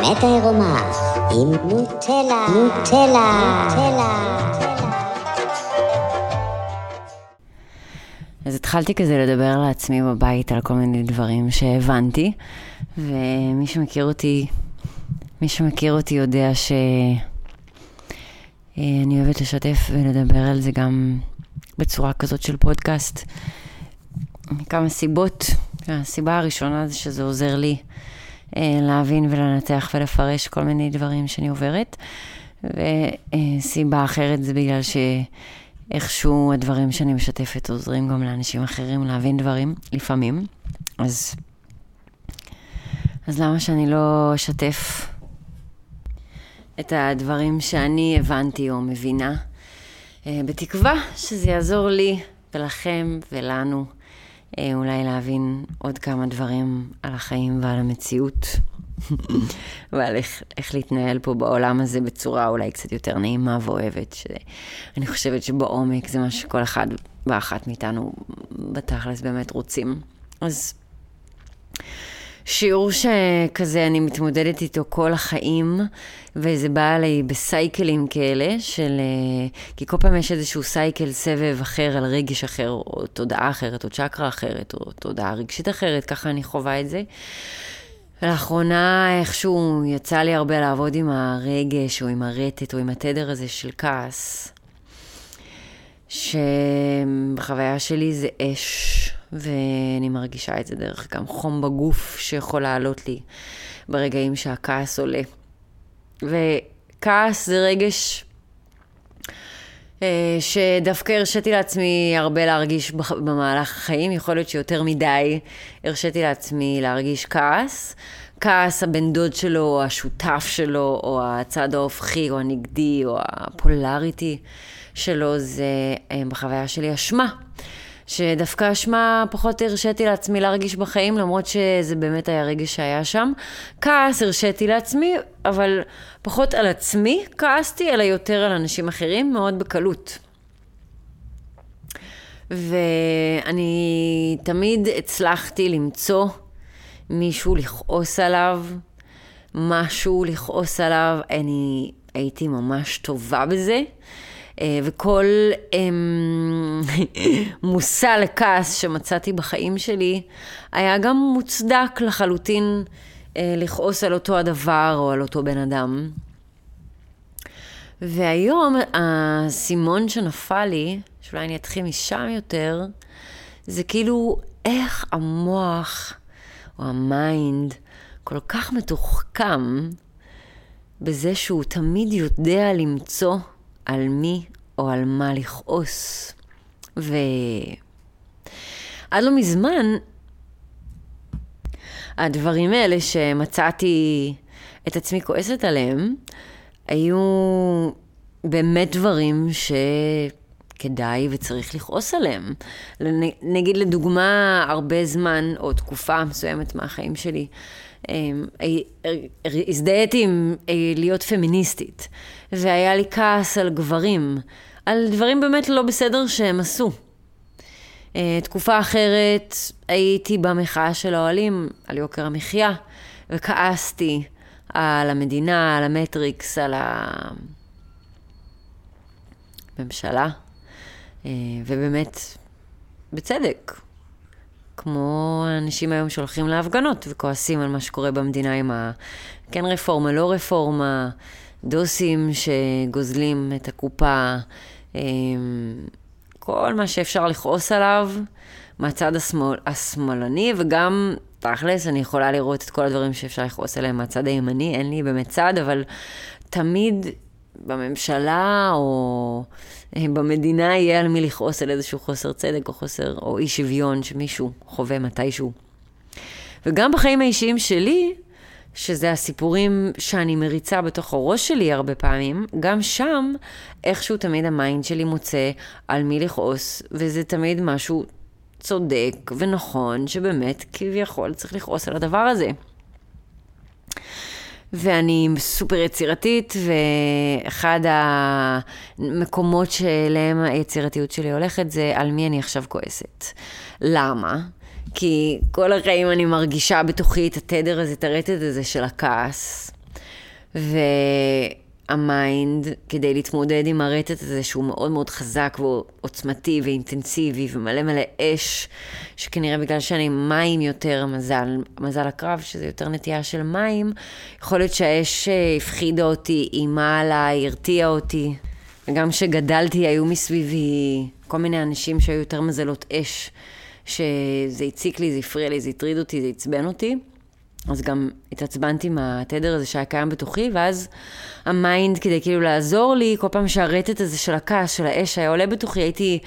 מטר או מה? עם נוטלה, נוטלה, נוטלה. אז התחלתי כזה לדבר לעצמי בבית על כל מיני דברים שהבנתי, ומי שמכיר אותי, יודע שאני אוהבת לשתף ולדבר על זה גם בצורה כזאת של פודקאסט. מכמה סיבות. הסיבה הראשונה זה שזה עוזר לי להבין ולנתח ולפרש כל מיני דברים שאני עוברת. וסיבה אחרת זה בגלל שאיכשהו הדברים שאני משתפת עוזרים גם לאנשים אחרים להבין דברים, לפעמים. אז למה שאני לא אשתף את הדברים שאני הבנתי או מבינה? בתקווה שזה יעזור לי ולכם ולנו אולי להבין עוד כמה דברים על החיים ועל המציאות ועל איך להתנהל פה בעולם הזה בצורה אולי קצת יותר נעימה ואוהבת. אני חושבת שבעומק זה מה שכל אחד ואחת מאיתנו בתכלס באמת רוצים. אז שיעור שכזה אני מתמודדת איתו כל החיים, וזה בא עליי בסייקלים כאלה, כי כל פעם יש איזשהו סייקל, סבב אחר על רגש אחר, או תודעה אחרת, או צ'קרה אחרת, או תודעה רגשית אחרת, ככה אני חווה את זה. לאחרונה איכשהו יצא לי הרבה לעבוד עם הרגש, או עם הרטט, או עם התדר הזה של כעס, שבחוויה שלי זה אש. ואני מרגישה את זה דרך גם חום בגוף שיכול לעלות לי ברגעים שהכעס עולה. וכעס זה רגש שדווקא הרשיתי לעצמי הרבה להרגיש במהלך החיים. יכול להיות שיותר מדי הרשיתי לעצמי להרגיש כעס. כעס הבן דוד שלו, או השותף שלו, או הצד ההופכי, או הנגדי, או הפולריטי שלו, זה בחוויה שלי אשמה. שדווקא אשמה פחות הרשיתי לעצמי להרגיש בחיים, למרות שזה באמת היה רגש שהיה שם. כעס הרשיתי לעצמי, אבל פחות על עצמי כעסתי, אלא יותר על אנשים אחרים, מאוד בקלות. ואני תמיד הצלחתי למצוא מישהו לכעוס עליו, משהו לכעוס עליו, אני הייתי ממש טובה בזה. וכל מושא לכעס שמצאתי בחיים שלי היה גם מוצדק לחלוטין לכעוס על אותו הדבר או על אותו בן אדם. והיום הסימון שנפל לי, שאולי אני אתחיל משם יותר, זה כאילו איך המוח או המיינד כל כך מתוחכם בזה שהוא תמיד יודע למצוא על מי או על מה לכעוס. ועד לא מזמן, הדברים האלה שמצאתי את עצמי כועסת עליהם, היו באמת דברים שכדאי וצריך לכעוס עליהם. נגיד לדוגמה, הרבה זמן או תקופה מסוימת מהחיים שלי, הזדהיתי עם להיות פמיניסטית, והיה לי כעס על גברים, על דברים באמת לא בסדר שהם עשו. תקופה אחרת הייתי במחאה של האוהלים על יוקר המחיה, וכעסתי על המדינה, על המטריקס, על הממשלה, ובאמת בצדק. כמו אנשים היום שהולכים להפגנות וכועסים על מה שקורה במדינה עם כן רפורמה, לא רפורמה, דוסים שגוזלים את הקופה, כל מה שאפשר לכעוס עליו מהצד השמאלני, וגם תכלס אני יכולה לראות את כל הדברים שאפשר לכעוס עליהם מהצד הימני, אין לי באמת צד, אבל תמיד בממשלה או במדינה יהיה על מי לכעוס על איזשהו חוסר צדק או חוסר או אי שוויון שמישהו חווה מתישהו. וגם בחיים האישיים שלי, שזה הסיפורים שאני מריצה בתוך הראש שלי הרבה פעמים, גם שם איכשהו תמיד המיינד שלי מוצא על מי לכעוס, וזה תמיד משהו צודק ונכון שבאמת כביכול צריך לכעוס על הדבר הזה. ואני סופר יצירתית, ואחד המקומות שאליהם היצירתיות שלי הולכת זה על מי אני עכשיו כועסת. למה? כי כל החיים אני מרגישה בתוכי את התדר הזה, את הרטט הזה של הכעס, והמיינד, כדי להתמודד עם הרטט הזה, שהוא מאוד מאוד חזק ועוצמתי ואינטנסיבי ומלא מלא אש, שכנראה בגלל שאני מים יותר, מזל הקרב, שזה יותר נטייה של מים, יכול להיות שהאש הפחידה אותי, אימה עליי, הרתיעה אותי. וגם שגדלתי, היו מסביבי כל מיני אנשים שהיו יותר מזלות אש, שזה הציק לי, זה הפריע לי, זה הטריד אותי, זה עצבן אותי. אז גם התעצבנתי מהתדר הזה שהיה קיים בתוכי, ואז המיינד, כדי כאילו לעזור לי, כל פעם שהרטט הזה של הכעס, של האש, היה עולה בתוכי, הייתי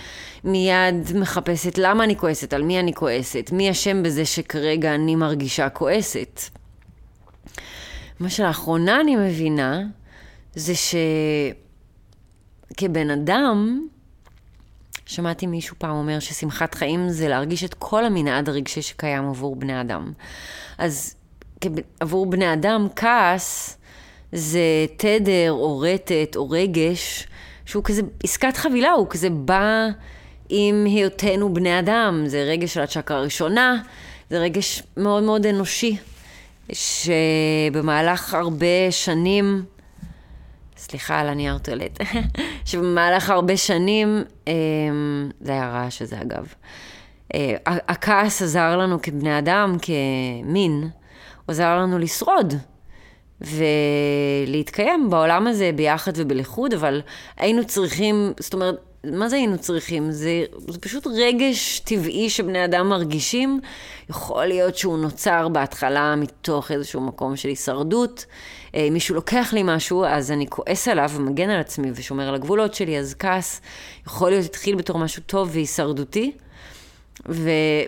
מיד מחפשת למה אני כועסת, על מי אני כועסת, מי אשם בזה שכרגע אני מרגישה כועסת. מה שלאחרונה אני מבינה, זה שכבן אדם, שמעתי מישהו פעם אומר ששמחת חיים זה להרגיש את כל המנעד הרגשי שקיים עבור בני אדם. אז עבור בני אדם, כעס זה תדר או רטט או רגש, שהוא כזה עסקת חבילה, הוא כזה בא עם היותנו בני אדם. זה רגש של הצ'קרה הראשונה, זה רגש מאוד מאוד אנושי, שבמהלך הרבה שנים, סליחה על הנייר טואלט, שבמהלך הרבה שנים, זה היה רעש הזה אגב, הכעס עזר לנו כבני אדם, כמין, עזר לנו לשרוד ולהתקיים בעולם הזה ביחד ובלחוד, אבל היינו צריכים, זאת אומרת, מה זה היינו צריכים? זה פשוט רגש טבעי שבני אדם מרגישים, יכול להיות שהוא נוצר בהתחלה מתוך איזשהו מקום של הישרדות, אם מישהו לוקח לי משהו, אז אני כועס עליו ומגן על עצמי ושומר על הגבולות שלי, אז כעס יכול להיות התחיל בתור משהו טוב והישרדותי,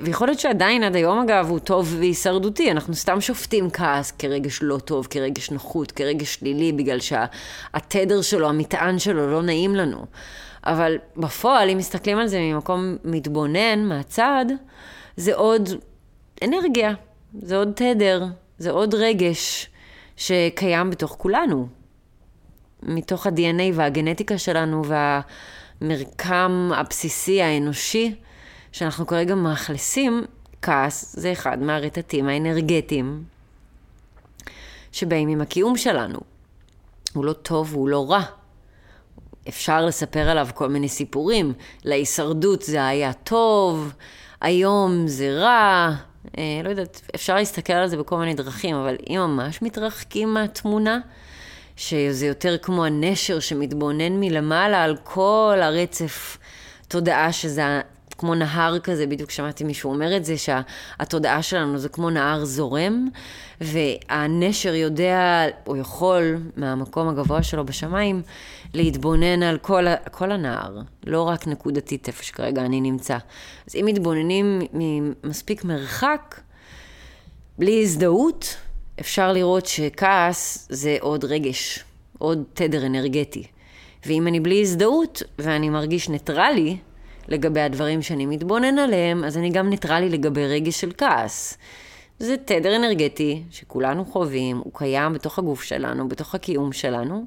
ויכול להיות שעדיין עד היום אגב הוא טוב והישרדותי, אנחנו סתם שופטים כעס כרגש לא טוב, כרגש נחות, כרגש שלילי, בגלל שהתדר שלו, המטען שלו לא נעים לנו. אבל בפועל, אם מסתכלים על זה ממקום מתבונן, מהצד, זה עוד אנרגיה, זה עוד תדר, זה עוד רגש שקיים בתוך כולנו, מתוך ה-DNA והגנטיקה שלנו והמרקם הבסיסי האנושי, שאנחנו כרגע מאכלסים. כעס זה אחד מהרטטים האנרגטיים שבאים עם הקיום שלנו. הוא לא טוב, הוא לא רע. אפשר לספר עליו כל מיני סיפורים. להישרדות זה היה טוב, היום זה רע. לא יודעת, אפשר להסתכל על זה בכל מיני דרכים, אבל אם ממש מתרחקים מהתמונה, שזה יותר כמו הנשר שמתבונן מלמעלה על כל הרצף תודעה, שזה כמו נהר כזה, בדיוק שמעתי מישהו אומר את זה, שהתודעה שלנו זה כמו נהר זורם, והנשר יודע, הוא יכול, מהמקום הגבוה שלו בשמיים, להתבונן על כל הנהר, לא רק נקודתית איפה שכרגע אני נמצא. אז אם מתבוננים מספיק מרחק, בלי הזדהות, אפשר לראות שכעס זה עוד רגש, עוד תדר אנרגטי. ואם אני בלי הזדהות, ואני מרגיש ניטרלי, לגבי הדברים שאני מתבונן עליהם, אז אני גם ניטרלי לגבי רגש של כעס. זה תדר אנרגטי שכולנו חווים, הוא קיים בתוך הגוף שלנו, בתוך הקיום שלנו,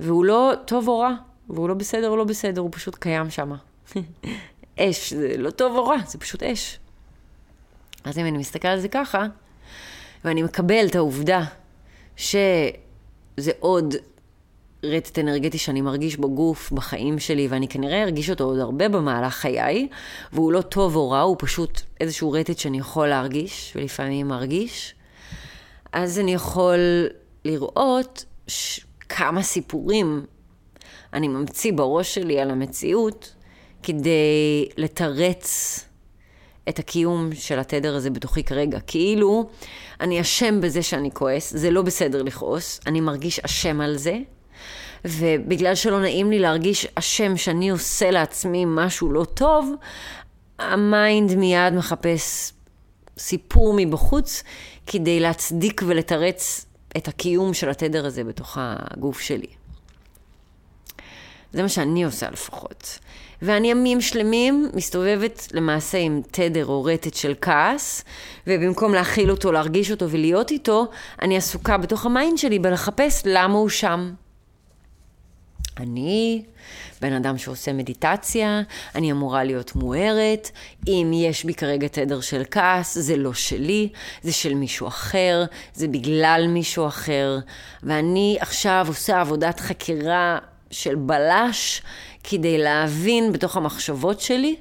והוא לא טוב או רע, והוא לא בסדר או לא בסדר, הוא פשוט קיים שם. אש, זה לא טוב או רע, זה פשוט אש. אז אם אני מסתכל על זה ככה, ואני מקבל את העובדה שזה עוד רטט אנרגטי שאני מרגיש בגוף, בחיים שלי, ואני כנראה ארגיש אותו עוד הרבה במהלך חיי, והוא לא טוב או רע, הוא פשוט איזשהו רטט שאני יכול להרגיש, ולפעמים מרגיש, אז אני יכול לראות כמה סיפורים אני ממציא בראש שלי על המציאות, כדי לתרץ את הקיום של התדר הזה בתוכי כרגע. כאילו, אני אשם בזה שאני כועס, זה לא בסדר לכעוס, אני מרגיש אשם על זה, ובגלל שלא נעים לי להרגיש אשם שאני עושה לעצמי משהו לא טוב, המיינד מיד מחפש סיפור מבחוץ כדי להצדיק ולתרץ את הקיום של התדר הזה בתוך הגוף שלי. זה מה שאני עושה לפחות. ואני ימים שלמים מסתובבת למעשה עם תדר או רטט של כעס, ובמקום להכיל אותו, להרגיש אותו ולהיות איתו, אני עסוקה בתוך המיינד שלי בלחפש למה הוא שם. אני בן אדם שעושה מדיטציה, אני אמורה להיות מוארת, אם יש בי כרגע תדר של כעס, זה לא שלי, זה של מישהו אחר, זה בגלל מישהו אחר, ואני עכשיו עושה עבודת חקירה של בלש, כדי להבין בתוך המחשבות שלי,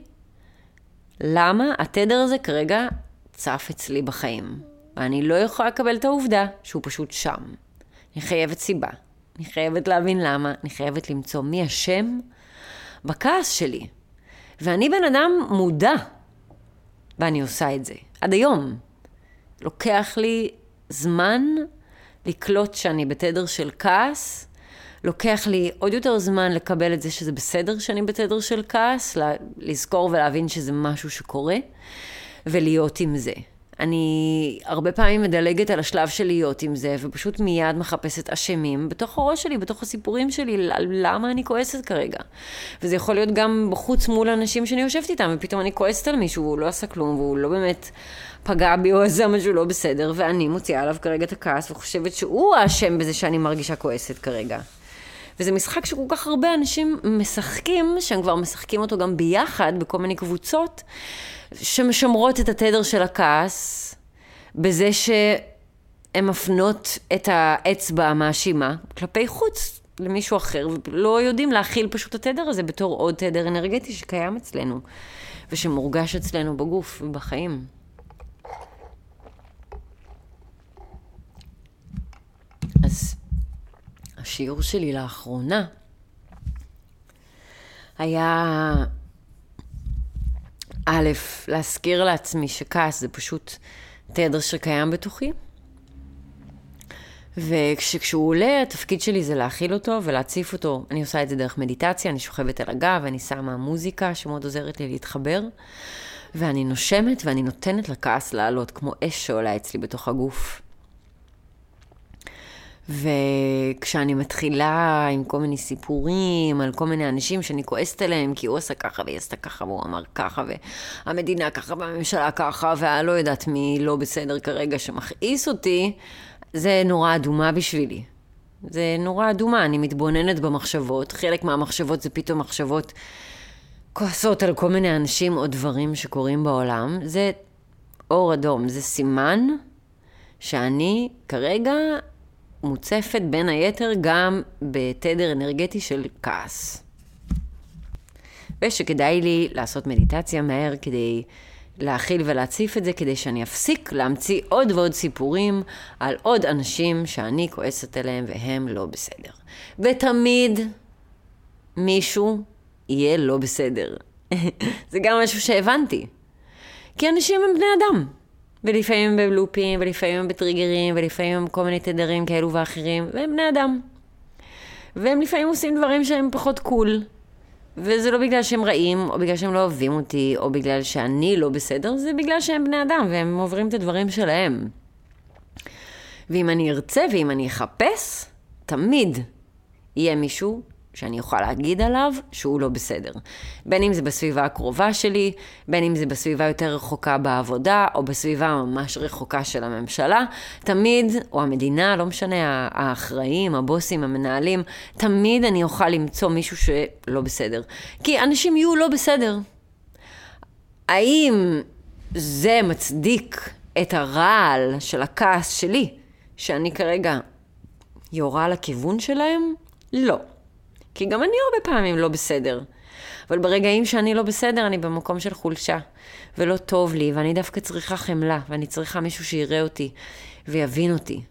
למה התדר הזה כרגע צף אצלי בחיים, ואני לא יכולה לקבל את העובדה שהוא פשוט שם. אני חייבת סיבה. אני חייבת להבין למה, אני חייבת למצוא מי השם בכעס שלי. ואני בן אדם מודע, ואני עושה את זה. עד היום. לוקח לי זמן לקלוט שאני בתדר של כעס, לוקח לי עוד יותר זמן לקבל את זה שזה בסדר שאני בתדר של כעס, לזכור ולהבין שזה משהו שקורה, ולהיות עם זה. אני הרבה פעמים מדלגת על השלב של להיות עם זה, ופשוט מיד מחפשת אשמים בתוך הראש שלי, בתוך הסיפורים שלי, למה אני כועסת כרגע. וזה יכול להיות גם בחוץ מול אנשים שאני יושבת איתם, ופתאום אני כועסת על מישהו, והוא לא עשה כלום, והוא לא באמת פגע בי או עשה משהו לא בסדר, ואני מוציאה עליו כרגע את הכעס, וחושבת שהוא האשם בזה שאני מרגישה כועסת כרגע. וזה משחק שכל כך הרבה אנשים משחקים, שהם כבר משחקים אותו גם ביחד, בכל מיני קבוצות, שמשמרות את התדר של הכעס, בזה שהן מפנות את האצבע המאשימה, כלפי חוץ למישהו אחר, ולא יודעים להכיל פשוט התדר הזה, בתור עוד תדר אנרגטי שקיים אצלנו, ושמורגש אצלנו בגוף ובחיים. אז השיעור שלי לאחרונה היה א', להזכיר לעצמי שכעס זה פשוט תדר שקיים בתוכי, וכשהוא עולה, התפקיד שלי זה להכיל אותו ולהציף אותו. אני עושה את זה דרך מדיטציה, אני שוכבת על הגב, אני שמה מוזיקה שמאוד עוזרת לי להתחבר, ואני נושמת ואני נותנת לכעס לעלות כמו אש שעולה אצלי בתוך הגוף. וכשאני מתחילה עם כל מיני סיפורים על כל מיני אנשים שאני כועסת עליהם, כי הוא עשה ככה ועשתה ככה והוא אמר ככה והמדינה ככה והממשלה ככה והלא יודעת מי לא בסדר כרגע שמכעיס אותי, זה נורא אדומה בשבילי. זה נורא אדומה, אני מתבוננת במחשבות. חלק מהמחשבות זה פתאום מחשבות כועסות על כל מיני אנשים או דברים שקורים בעולם. זה אור אדום, זה סימן שאני כרגע מוצפת בין היתר גם בתדר אנרגטי של כעס. ושכדאי לי לעשות מדיטציה מהר כדי להכיל ולהציף את זה, כדי שאני אפסיק להמציא עוד ועוד סיפורים על עוד אנשים שאני כועסת עליהם והם לא בסדר. ותמיד מישהו יהיה לא בסדר. זה גם משהו שהבנתי. כי אנשים הם בני אדם. ולפעמים הם בלופים, ולפעמים הם בטריגרים, ולפעמים הם כל מיני תדרים כאלו ואחרים, והם בני אדם. והם לפעמים עושים דברים שהם פחות קול, וזה לא בגלל שהם רעים, או בגלל שהם לא אוהבים אותי, או בגלל שאני לא בסדר, זה בגלל שהם בני אדם, והם עוברים את הדברים שלהם. ואם אני ארצה, ואם אני אחפש, תמיד יהיה מישהו שאני אוכל להגיד עליו שהוא לא בסדר. בין אם זה בסביבה הקרובה שלי, בין אם זה בסביבה יותר רחוקה בעבודה, או בסביבה ממש רחוקה של הממשלה, תמיד, או המדינה, לא משנה, האחראים, הבוסים, המנהלים, תמיד אני אוכל למצוא מישהו שלא בסדר. כי אנשים יהיו לא בסדר. האם זה מצדיק את הרעל של הכעס שלי, שאני כרגע יורה לכיוון שלהם? לא. כי גם אני הרבה פעמים לא בסדר. אבל ברגעים שאני לא בסדר, אני במקום של חולשה. ולא טוב לי, ואני דווקא צריכה חמלה, ואני צריכה מישהו שיראה אותי ויבין אותי.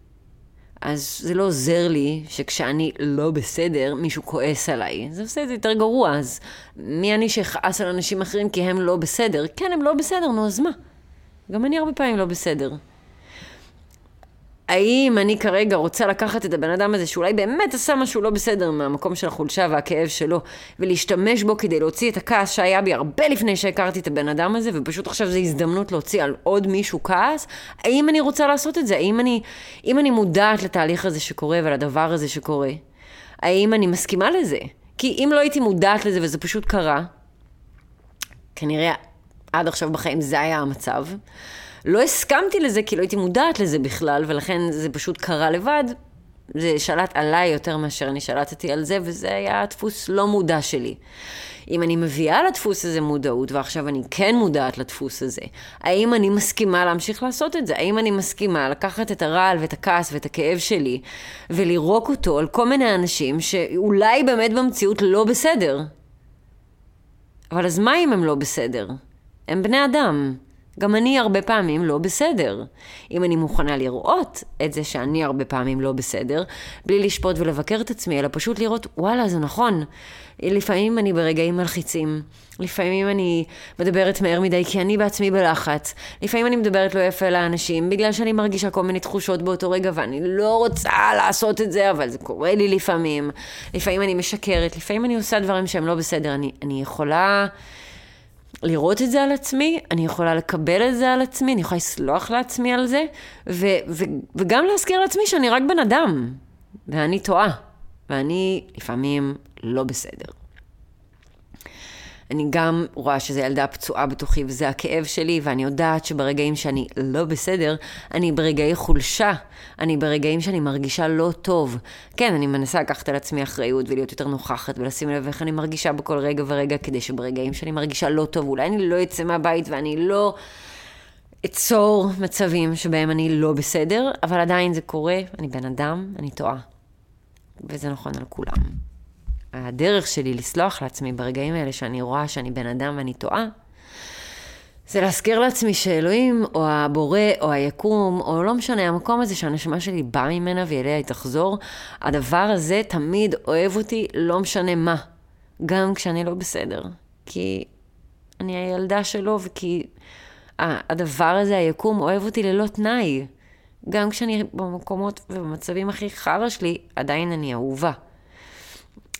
אז זה לא עוזר לי שכשאני לא בסדר, מישהו כועס עליי. זה עושה את זה יותר גרוע. אז מי אני שכעס על אנשים אחרים כי הם לא בסדר? כן, הם לא בסדר, נו, אז מה? גם אני הרבה פעמים לא בסדר. האם אני כרגע רוצה לקחת את הבן אדם הזה שאולי באמת עשה משהו לא בסדר מהמקום של החולשה והכאב שלו, ולהשתמש בו כדי להוציא את הכעס שהיה בי הרבה לפני שהכרתי את הבן אדם הזה, ופשוט עכשיו זו הזדמנות להוציא על עוד מישהו כעס? האם אני רוצה לעשות את זה? האם אני מודעת לתהליך הזה שקורה ולדבר הזה שקורה? האם אני מסכימה לזה? כי אם לא הייתי מודעת לזה וזה פשוט קרה, כנראה עד עכשיו בחיים זה היה המצב, לא הסכמתי לזה כי לא הייתי מודעת לזה בכלל, ולכן זה פשוט קרה לבד, זה שלט עליי יותר מאשר אני שלטתי על זה, וזה היה דפוס לא מודע שלי. אם אני מביאה לדפוס הזה מודעות, ועכשיו אני כן מודעת לדפוס הזה, האם אני מסכימה להמשיך לעשות את זה? האם אני מסכימה לקחת את הרעל ואת הכעס ואת הכאב שלי, ולרוק אותו על כל מיני אנשים שאולי באמת במציאות לא בסדר? אבל אז מה אם הם לא בסדר? הם בני אדם. גם אני הרבה פעמים לא בסדר. אם אני מוכנה לראות את זה שאני הרבה פעמים לא בסדר, בלי לשפוט ולבקר את עצמי, אלא פשוט לראות, וואלה, זה נכון. לפעמים אני ברגעים מלחיצים. לפעמים אני מדברת מהר מדי, כי אני בעצמי בלחץ. לפעמים אני מדברת לא יפה לאנשים, בגלל שאני מרגישה כל מיני תחושות באותו רגע, ואני לא רוצה לעשות את זה, אבל זה קורה לי לפעמים. לפעמים אני משקרת, לפעמים אני עושה דברים שהם לא בסדר. אני יכולה לראות את זה על עצמי, אני יכולה לקבל את זה על עצמי, אני יכולה לסלוח לעצמי על זה, וגם להזכיר לעצמי שאני רק בן אדם, ואני טועה, ואני לפעמים לא בסדר. אני גם רואה שזה ילדה פצועה בתוכי, וזה הכאב שלי, ואני יודעת שברגעים שאני לא בסדר, אני ברגעי חולשה, אני ברגעים שאני מרגישה לא טוב. כן, אני מנסה לקחת על עצמי אחריות, ולהיות יותר נוכחת, ולשים לב איך אני מרגישה בכל רגע ורגע, כדי שברגעים שאני מרגישה לא טוב, אולי אני לא אצא מהבית, ואני לא אצור מצבים שבהם אני לא בסדר, אבל עדיין זה קורה, אני בן אדם, אני טועה. וזה נכון על כולם. הדרך שלי לסלוח לעצמי ברגעים האלה שאני רואה שאני בן אדם ואני טועה, זה להזכיר לעצמי שאלוהים או הבורא או היקום או לא משנה, המקום הזה שהנשמה שלי באה ממנה ואליה היא תחזור, הדבר הזה תמיד אוהב אותי, לא משנה מה, גם כשאני לא בסדר, כי אני הילדה שלו, וכי הדבר הזה, היקום, אוהב אותי ללא תנאי, גם כשאני במקומות ובמצבים הכי חרא שלי, עדיין אני אהובה.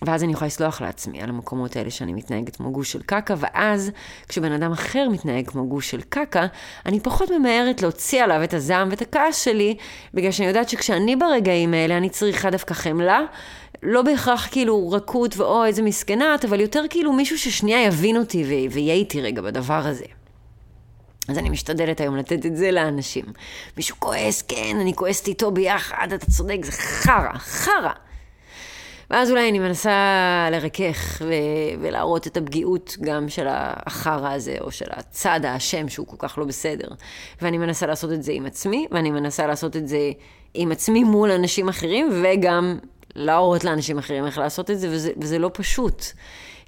ואז אני יכולה לסלוח לעצמי על המקומות האלה שאני מתנהגת כמו גוש של קקה, ואז כשבן אדם אחר מתנהג כמו גוש של קקה, אני פחות ממהרת להוציא עליו את הזעם ואת הכעס שלי, בגלל שאני יודעת שכשאני ברגעים האלה אני צריכה דווקא חמלה, לא בהכרח כאילו רכות ואו איזה מסכנת, אבל יותר כאילו מישהו ששנייה יבין אותי ויהיה איתי רגע בדבר הזה. אז אני משתדלת היום לתת את זה לאנשים. מישהו כועס, כן, אני כועסת איתו ביחד, אתה צודק, זה חרה, חרה. ואז אולי אני מנסה לרכך ולהראות את הפגיעות גם של האחרה הזה, או של הצד האשם שהוא כל כך לא בסדר. ואני מנסה לעשות את זה עם עצמי, ואני מנסה לעשות את זה עם עצמי מול אנשים אחרים, וגם להראות לאנשים אחרים איך לעשות את זה, וזה לא פשוט.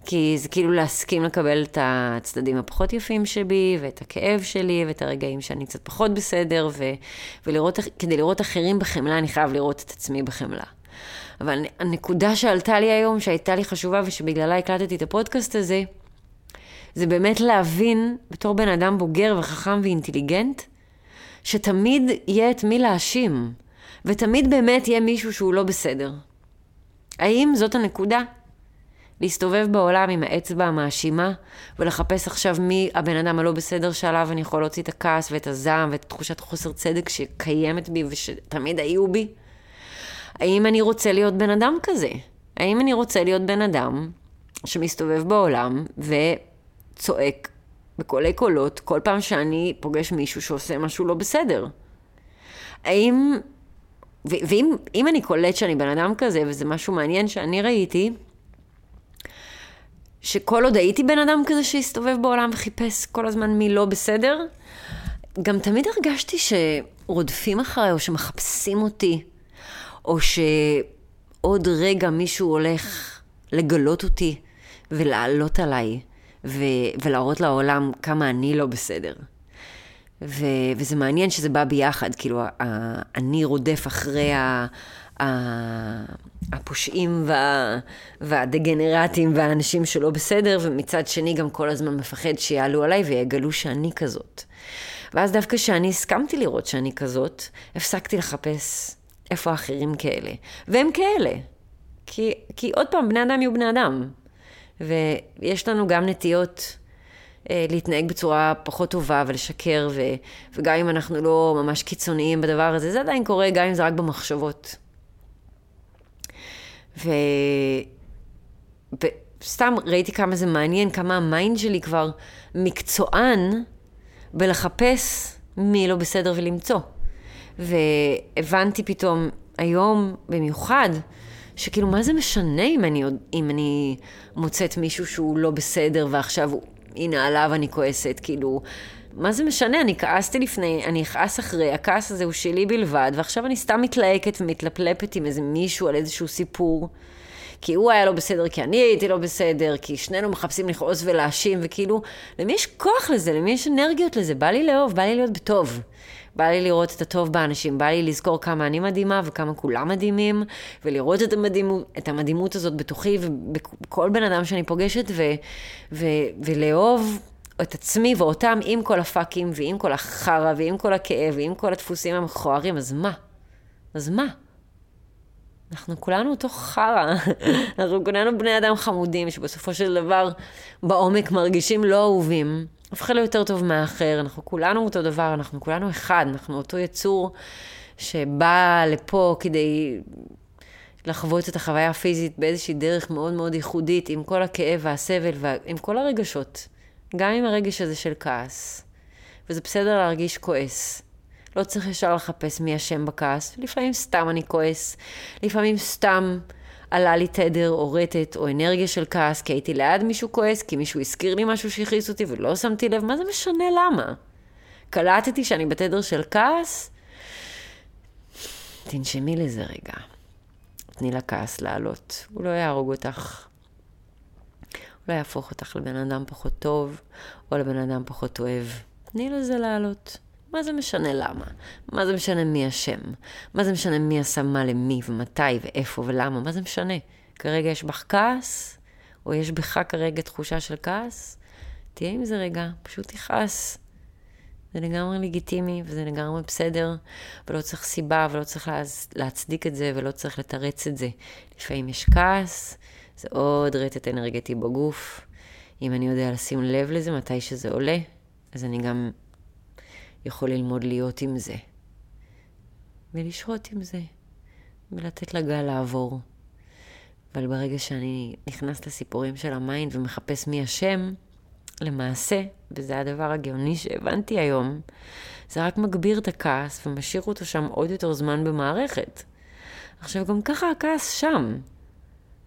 כי זה כאילו להסכים לקבל את הצדדים הפחות יפים שבי, ואת הכאב שלי, ואת הרגעים שאני קצת פחות בסדר, כדי לראות אחרים בחמלה, אני חייב לראות את עצמי בחמלה. אבל הנקודה שעלתה לי היום, שהייתה לי חשובה ושבגללה הקלטתי את הפודקאסט הזה, זה באמת להבין בתור בן אדם בוגר וחכם ואינטליגנט, שתמיד יהיה את מי להאשים, ותמיד באמת יהיה מישהו שהוא לא בסדר. האם זאת הנקודה? להסתובב בעולם עם האצבע המאשימה, ולחפש עכשיו מי הבן אדם הלא בסדר שעליו אני יכול להוציא את הכעס ואת הזעם ואת תחושת חוסר צדק שקיימת בי ושתמיד היו בי? האם אני רוצה להיות בן אדם כזה? האם אני רוצה להיות בן אדם שמסתובב בעולם וצועק בקולי קולות כל פעם שאני פוגש מישהו שעושה משהו לא בסדר? האם, ואם אני קולט שאני בן אדם כזה, וזה משהו מעניין שאני ראיתי, שכל עוד הייתי בן אדם כזה שהסתובב בעולם וחיפש כל הזמן מי לא בסדר, גם תמיד הרגשתי שרודפים אחריי או שמחפשים אותי, או שעוד רגע מישהו הולך לגלות אותי ולעלות עליי ולהראות לעולם כמה אני לא בסדר. וזה מעניין שזה בא ביחד, כאילו אני רודף אחרי הפושעים והדגנרטים והאנשים שלא בסדר, ומצד שני גם כל הזמן מפחד שיעלו עליי ויגלו שאני כזאת. ואז דווקא שאני הסכמתי לראות שאני כזאת, הפסקתי לחפש איפה אחרים כאלה. והם כאלה. כי עוד פעם, בני אדם יהיו בני אדם. ויש לנו גם נטיות להתנהג בצורה פחות טובה ולשקר, וגם אם אנחנו לא ממש קיצוניים בדבר הזה, זה עדיין קורה, גם אם זה רק במחשבות. וסתם ראיתי כמה זה מעניין, כמה המיינד שלי כבר מקצוען בלחפש מי לא בסדר ולמצוא. והבנתי פתאום היום במיוחד, שכאילו מה זה משנה אם אני מוצאת מישהו שהוא לא בסדר ועכשיו הנה עליו אני כועסת, כאילו מה זה משנה? אני כעסתי לפני, אני אכעס אחרי, הכעס הזה הוא שלי בלבד, ועכשיו אני סתם מתלהקת ומתלפלפת עם איזה מישהו על איזשהו סיפור, כי הוא היה לא בסדר, כי אני הייתי לא בסדר, כי שנינו מחפשים לכעוס ולהאשים, וכאילו, למי יש כוח לזה? למי יש אנרגיות לזה? בא לי לאהוב, בא לי להיות בטוב. בא לי לראות את הטוב באנשים, בא לי לזכור כמה אני מדהימה וכמה כולם מדהימים, ולראות את המדהימות הזאת בתוכי ובכל בן אדם שאני פוגשת, ולאהוב את עצמי ואותם עם כל הפאקים ועם כל החרה ועם כל הכאב ועם כל הדפוסים המכוערים. אז מה? אז מה? אנחנו כולנו אותו חרה. אנחנו כולנו בני אדם חמודים שבסופו של דבר בעומק מרגישים לא אהובים. אף אחד לא יותר טוב מהאחר. אנחנו כולנו אותו דבר, אנחנו כולנו אחד. אנחנו אותו יצור שבא לפה כדי לחוות את החוויה הפיזית באיזושהי דרך מאוד מאוד ייחודית, עם כל הכאב והסבל ועם כל הרגשות. גם עם הרגש הזה של כעס. וזה בסדר להרגיש כועס. לא צריך ישר לחפש מי השם בכעס. לפעמים סתם אני כועס. לפעמים סתם עלה לי תדר או רטט או אנרגיה של כעס, כי הייתי ליד מישהו כועס, כי מישהו הזכיר לי משהו שהכריס אותי ולא שמתי לב. מה זה משנה למה? קלטתי שאני בתדר של כעס. תנשמי לזה רגע. תני לכעס לעלות. הוא לא יהרוג אותך. אולי יהפוך אותך לבן אדם פחות טוב, או לבן אדם פחות אוהב. תני לזה לעלות. מה זה משנה למה? מה זה משנה מי השם? מה זה משנה מי השמה למי ומתי ואיפה ולמה? מה זה משנה? כרגע יש בך כעס, או יש בך כרגע תחושה של כעס? תהיה עם זה רגע, פשוט תכעס. זה לגמרי לגיטימי, וזה לגמרי בסדר, ולא צריך סיבה, ולא צריך להצדיק את זה, ולא צריך לתרץ את זה. לפעמים יש כעס, זה עוד רטט אנרגטי בגוף. אם אני יודע לשים לב לזה, מתי שזה עולה, אז אני גם יכול ללמוד להיות עם זה. ולשהות עם זה. ולתת לגל לעבור. אבל ברגע שאני נכנס לסיפורים של המיינד ומחפש מי השם, למעשה, וזה הדבר הגאוני שהבנתי היום, זה רק מגביר את הכעס ומשאיר אותו שם עוד יותר זמן במערכת. עכשיו גם ככה הכעס שם.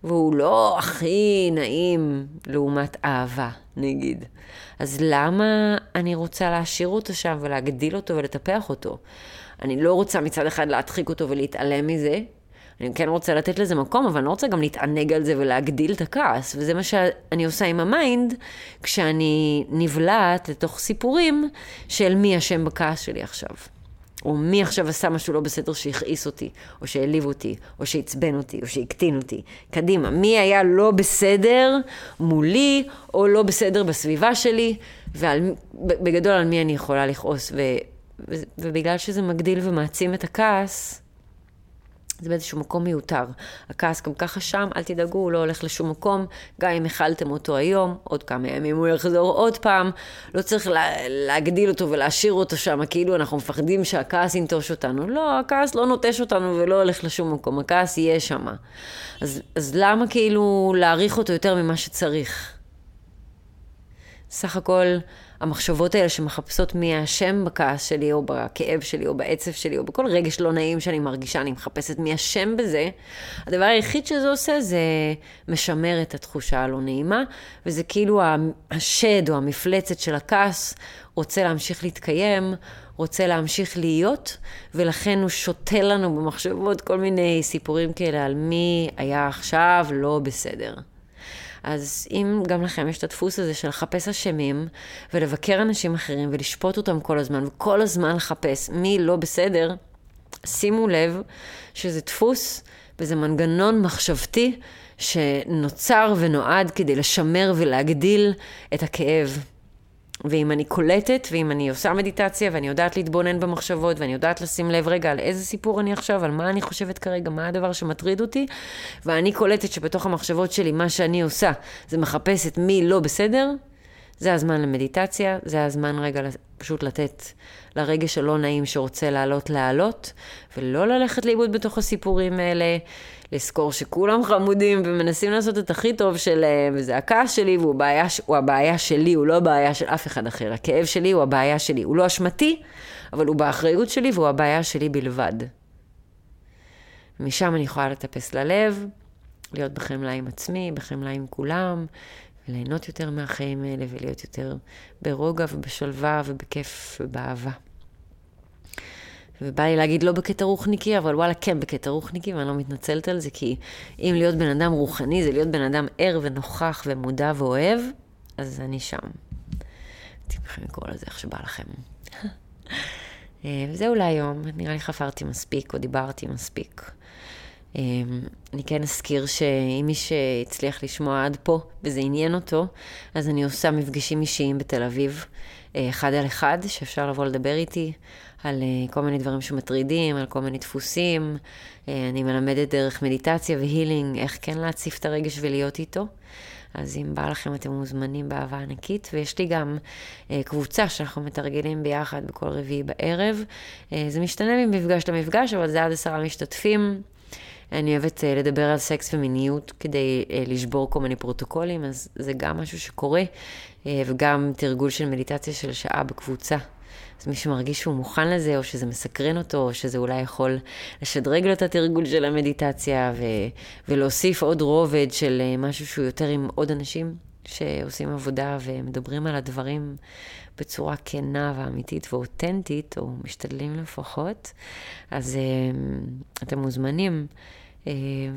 והוא לא הכי נעים לעומת אהבה, נגיד. אז למה אני רוצה להשאיר אותו שם ולהגדיל אותו ולטפח אותו? אני לא רוצה מצד אחד להדחיק אותו ולהתעלם מזה. אני כן רוצה לתת לזה מקום, אבל אני רוצה גם להתענג על זה ולהגדיל את הכעס. וזה מה שאני עושה עם המיינד, כשאני נבלעת לתוך סיפורים של מי השם בכעס שלי עכשיו. או מי עכשיו עשה משהו לא בסדר שהכעיס אותי, או שהעליב אותי, או שהצבן אותי, או שהקטין אותי. קדימה, מי היה לא בסדר מולי, או לא בסדר בסביבה שלי, ובגדול על מי אני יכולה לכעוס. ובגלל שזה מגדיל ומעצים את הכעס, זה באיזשהו מקום מיותר. הכעס גם ככה שם, אל תדאגו, הוא לא הולך לשום מקום, גם אם החלתם אותו היום, עוד כמה ימים הוא יחזור עוד פעם, לא צריך להגדיל אותו ולהשאיר אותו שם, כאילו אנחנו מפחדים שהכעס ינטוש אותנו. לא, הכעס לא נוטש אותנו ולא הולך לשום מקום, הכעס יהיה שם. אז למה כאילו להעריך אותו יותר ממה שצריך? סך הכל, המחשבות האלה שמחפשות מי השם בכעס שלי, או בכאב שלי, או בעצב שלי, או בכל רגש לא נעים שאני מרגישה, אני מחפשת מי השם בזה. הדבר היחיד שזה עושה, זה משמר את התחושה הלא נעימה, וזה כאילו השד או המפלצת של הכעס, רוצה להמשיך להתקיים, רוצה להמשיך להיות, ולכן הוא שותה לנו במחשבות כל מיני סיפורים כאלה, על מי היה עכשיו לא בסדר. אז אם גם לכם יש את הדפוס הזה של לחפש אשמים, ולבקר אנשים אחרים, ולשפוט אותם כל הזמן, וכל הזמן לחפש מי לא בסדר, שימו לב שזה דפוס, וזה מנגנון מחשבתי, שנוצר ונועד כדי לשמר ולהגדיל את הכאב. ואם אני קולטת, ואם אני עושה מדיטציה, ואני יודעת להתבונן במחשבות, ואני יודעת לשים לב רגע על איזה סיפור אני עכשיו, על מה אני חושבת כרגע, מה הדבר שמטריד אותי, ואני קולטת שבתוך המחשבות שלי, מה שאני עושה, זה מחפשת מי לא בסדר, זה הזמן למדיטציה, זה הזמן רגע פשוט לתת לרגש הלא נעים שרוצה לעלות, ולא ללכת לאיבוד בתוך הסיפורים האלה, לזכור שכולם חמודים ומנסים לעשות את הכי טוב שלהם, וזה הכעס שלי והוא הבעיה שלי, הוא לא הבעיה של אף אחד אחר, הכאב שלי הוא הבעיה שלי, הוא לא אשמתי, אבל הוא באחריות שלי והוא הבעיה שלי בלבד. משם אני יכולה לטפס ללב, להיות בחמלה עם עצמי, בחמלה עם כולם, וליהנות יותר מהחיים האלה, ולהיות יותר ברוגע ובשלווה ובכיף ובאהבה. ובא לי להגיד לא בקטע רוחניקי, אבל וואלה כן בקטע רוחניקי, ואני לא מתנצלת על זה, כי אם להיות בן אדם רוחני, זה להיות בן אדם ער ונוכח ומודע ואוהב, אז אני שם. אתם יכולים לקרוא לזה איך שבא לכם. וזהו להיום, נראה לי חפרתי מספיק או דיברתי מספיק. אני כן אזכיר שאם מי שהצליח לשמוע עד פה, וזה עניין אותו, אז אני עושה מפגשים אישיים בתל אביב, 1 על 1, שאפשר לבוא לדבר איתי על כל מיני דברים שמטרידים, על כל מיני דפוסים. אני מלמדת דרך מדיטציה והילינג, איך כן להציף את הרגש ולהיות איתו. אז אם בא לכם, אתם מוזמנים באהבה ענקית, ויש לי גם קבוצה שאנחנו מתרגלים ביחד בכל רביעי בערב. זה משתנה ממפגש למפגש, אבל זה עד 10 משתתפים. אני אוהבת לדבר על סקס ומיניות כדי לשבור כל מיני פרוטוקולים, אז זה גם משהו שקורה, וגם תרגול של מדיטציה של שעה בקבוצה. אז מי שמרגיש שהוא מוכן לזה, או שזה מסקרן אותו, או שזה אולי יכול לשדרג לו את התרגול של המדיטציה, ולהוסיף עוד רובד של משהו שהוא יותר עם עוד אנשים שעושים עבודה ומדברים על הדברים בצורה כנה ואמיתית ואותנטית, או משתדלים לפחות, אז אתם מוזמנים.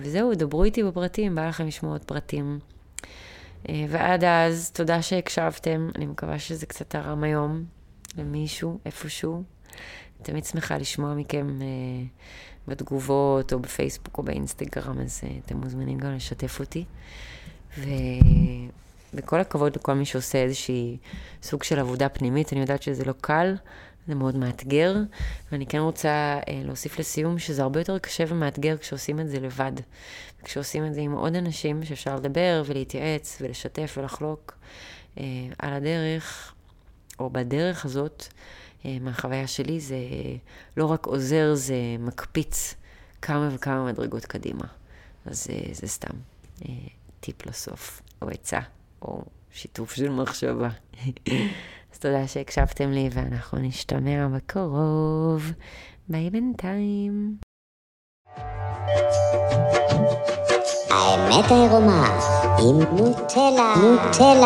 וזהו, דברו איתי בפרטים, בא לכם לשמוע עוד פרטים. ועד אז, תודה שהקשבתם, אני מקווה שזה קצת הרם היום למישהו, איפשהו. תמיד שמחה לשמוע מכם בתגובות, או בפייסבוק, או באינסטגרם, אז אתם מוזמנים גם לשתף אותי. ובכל הכבוד לכל מי שעושה איזושהי סוג של עבודה פנימית, אני יודעת שזה לא קל, זה מאוד מאתגר, ואני כן רוצה להוסיף לסיום שזה הרבה יותר קשה ומאתגר כשעושים את זה לבד, כשעושים את זה עם עוד אנשים שאפשר לדבר ולהתייעץ ולשתף ולחלוק על הדרך, או בדרך הזאת. מהחוויה שלי זה לא רק עוזר, זה מקפיץ כמה וכמה מדרגות קדימה, אז זה סתם טיפ לסוף, או עצה, או שיתוף של מחשבה. אז תודה שהקשבתם לי, ואנחנו נשתמע בקרוב. ביי בינתיים. האמת העירומה עם נוטלה.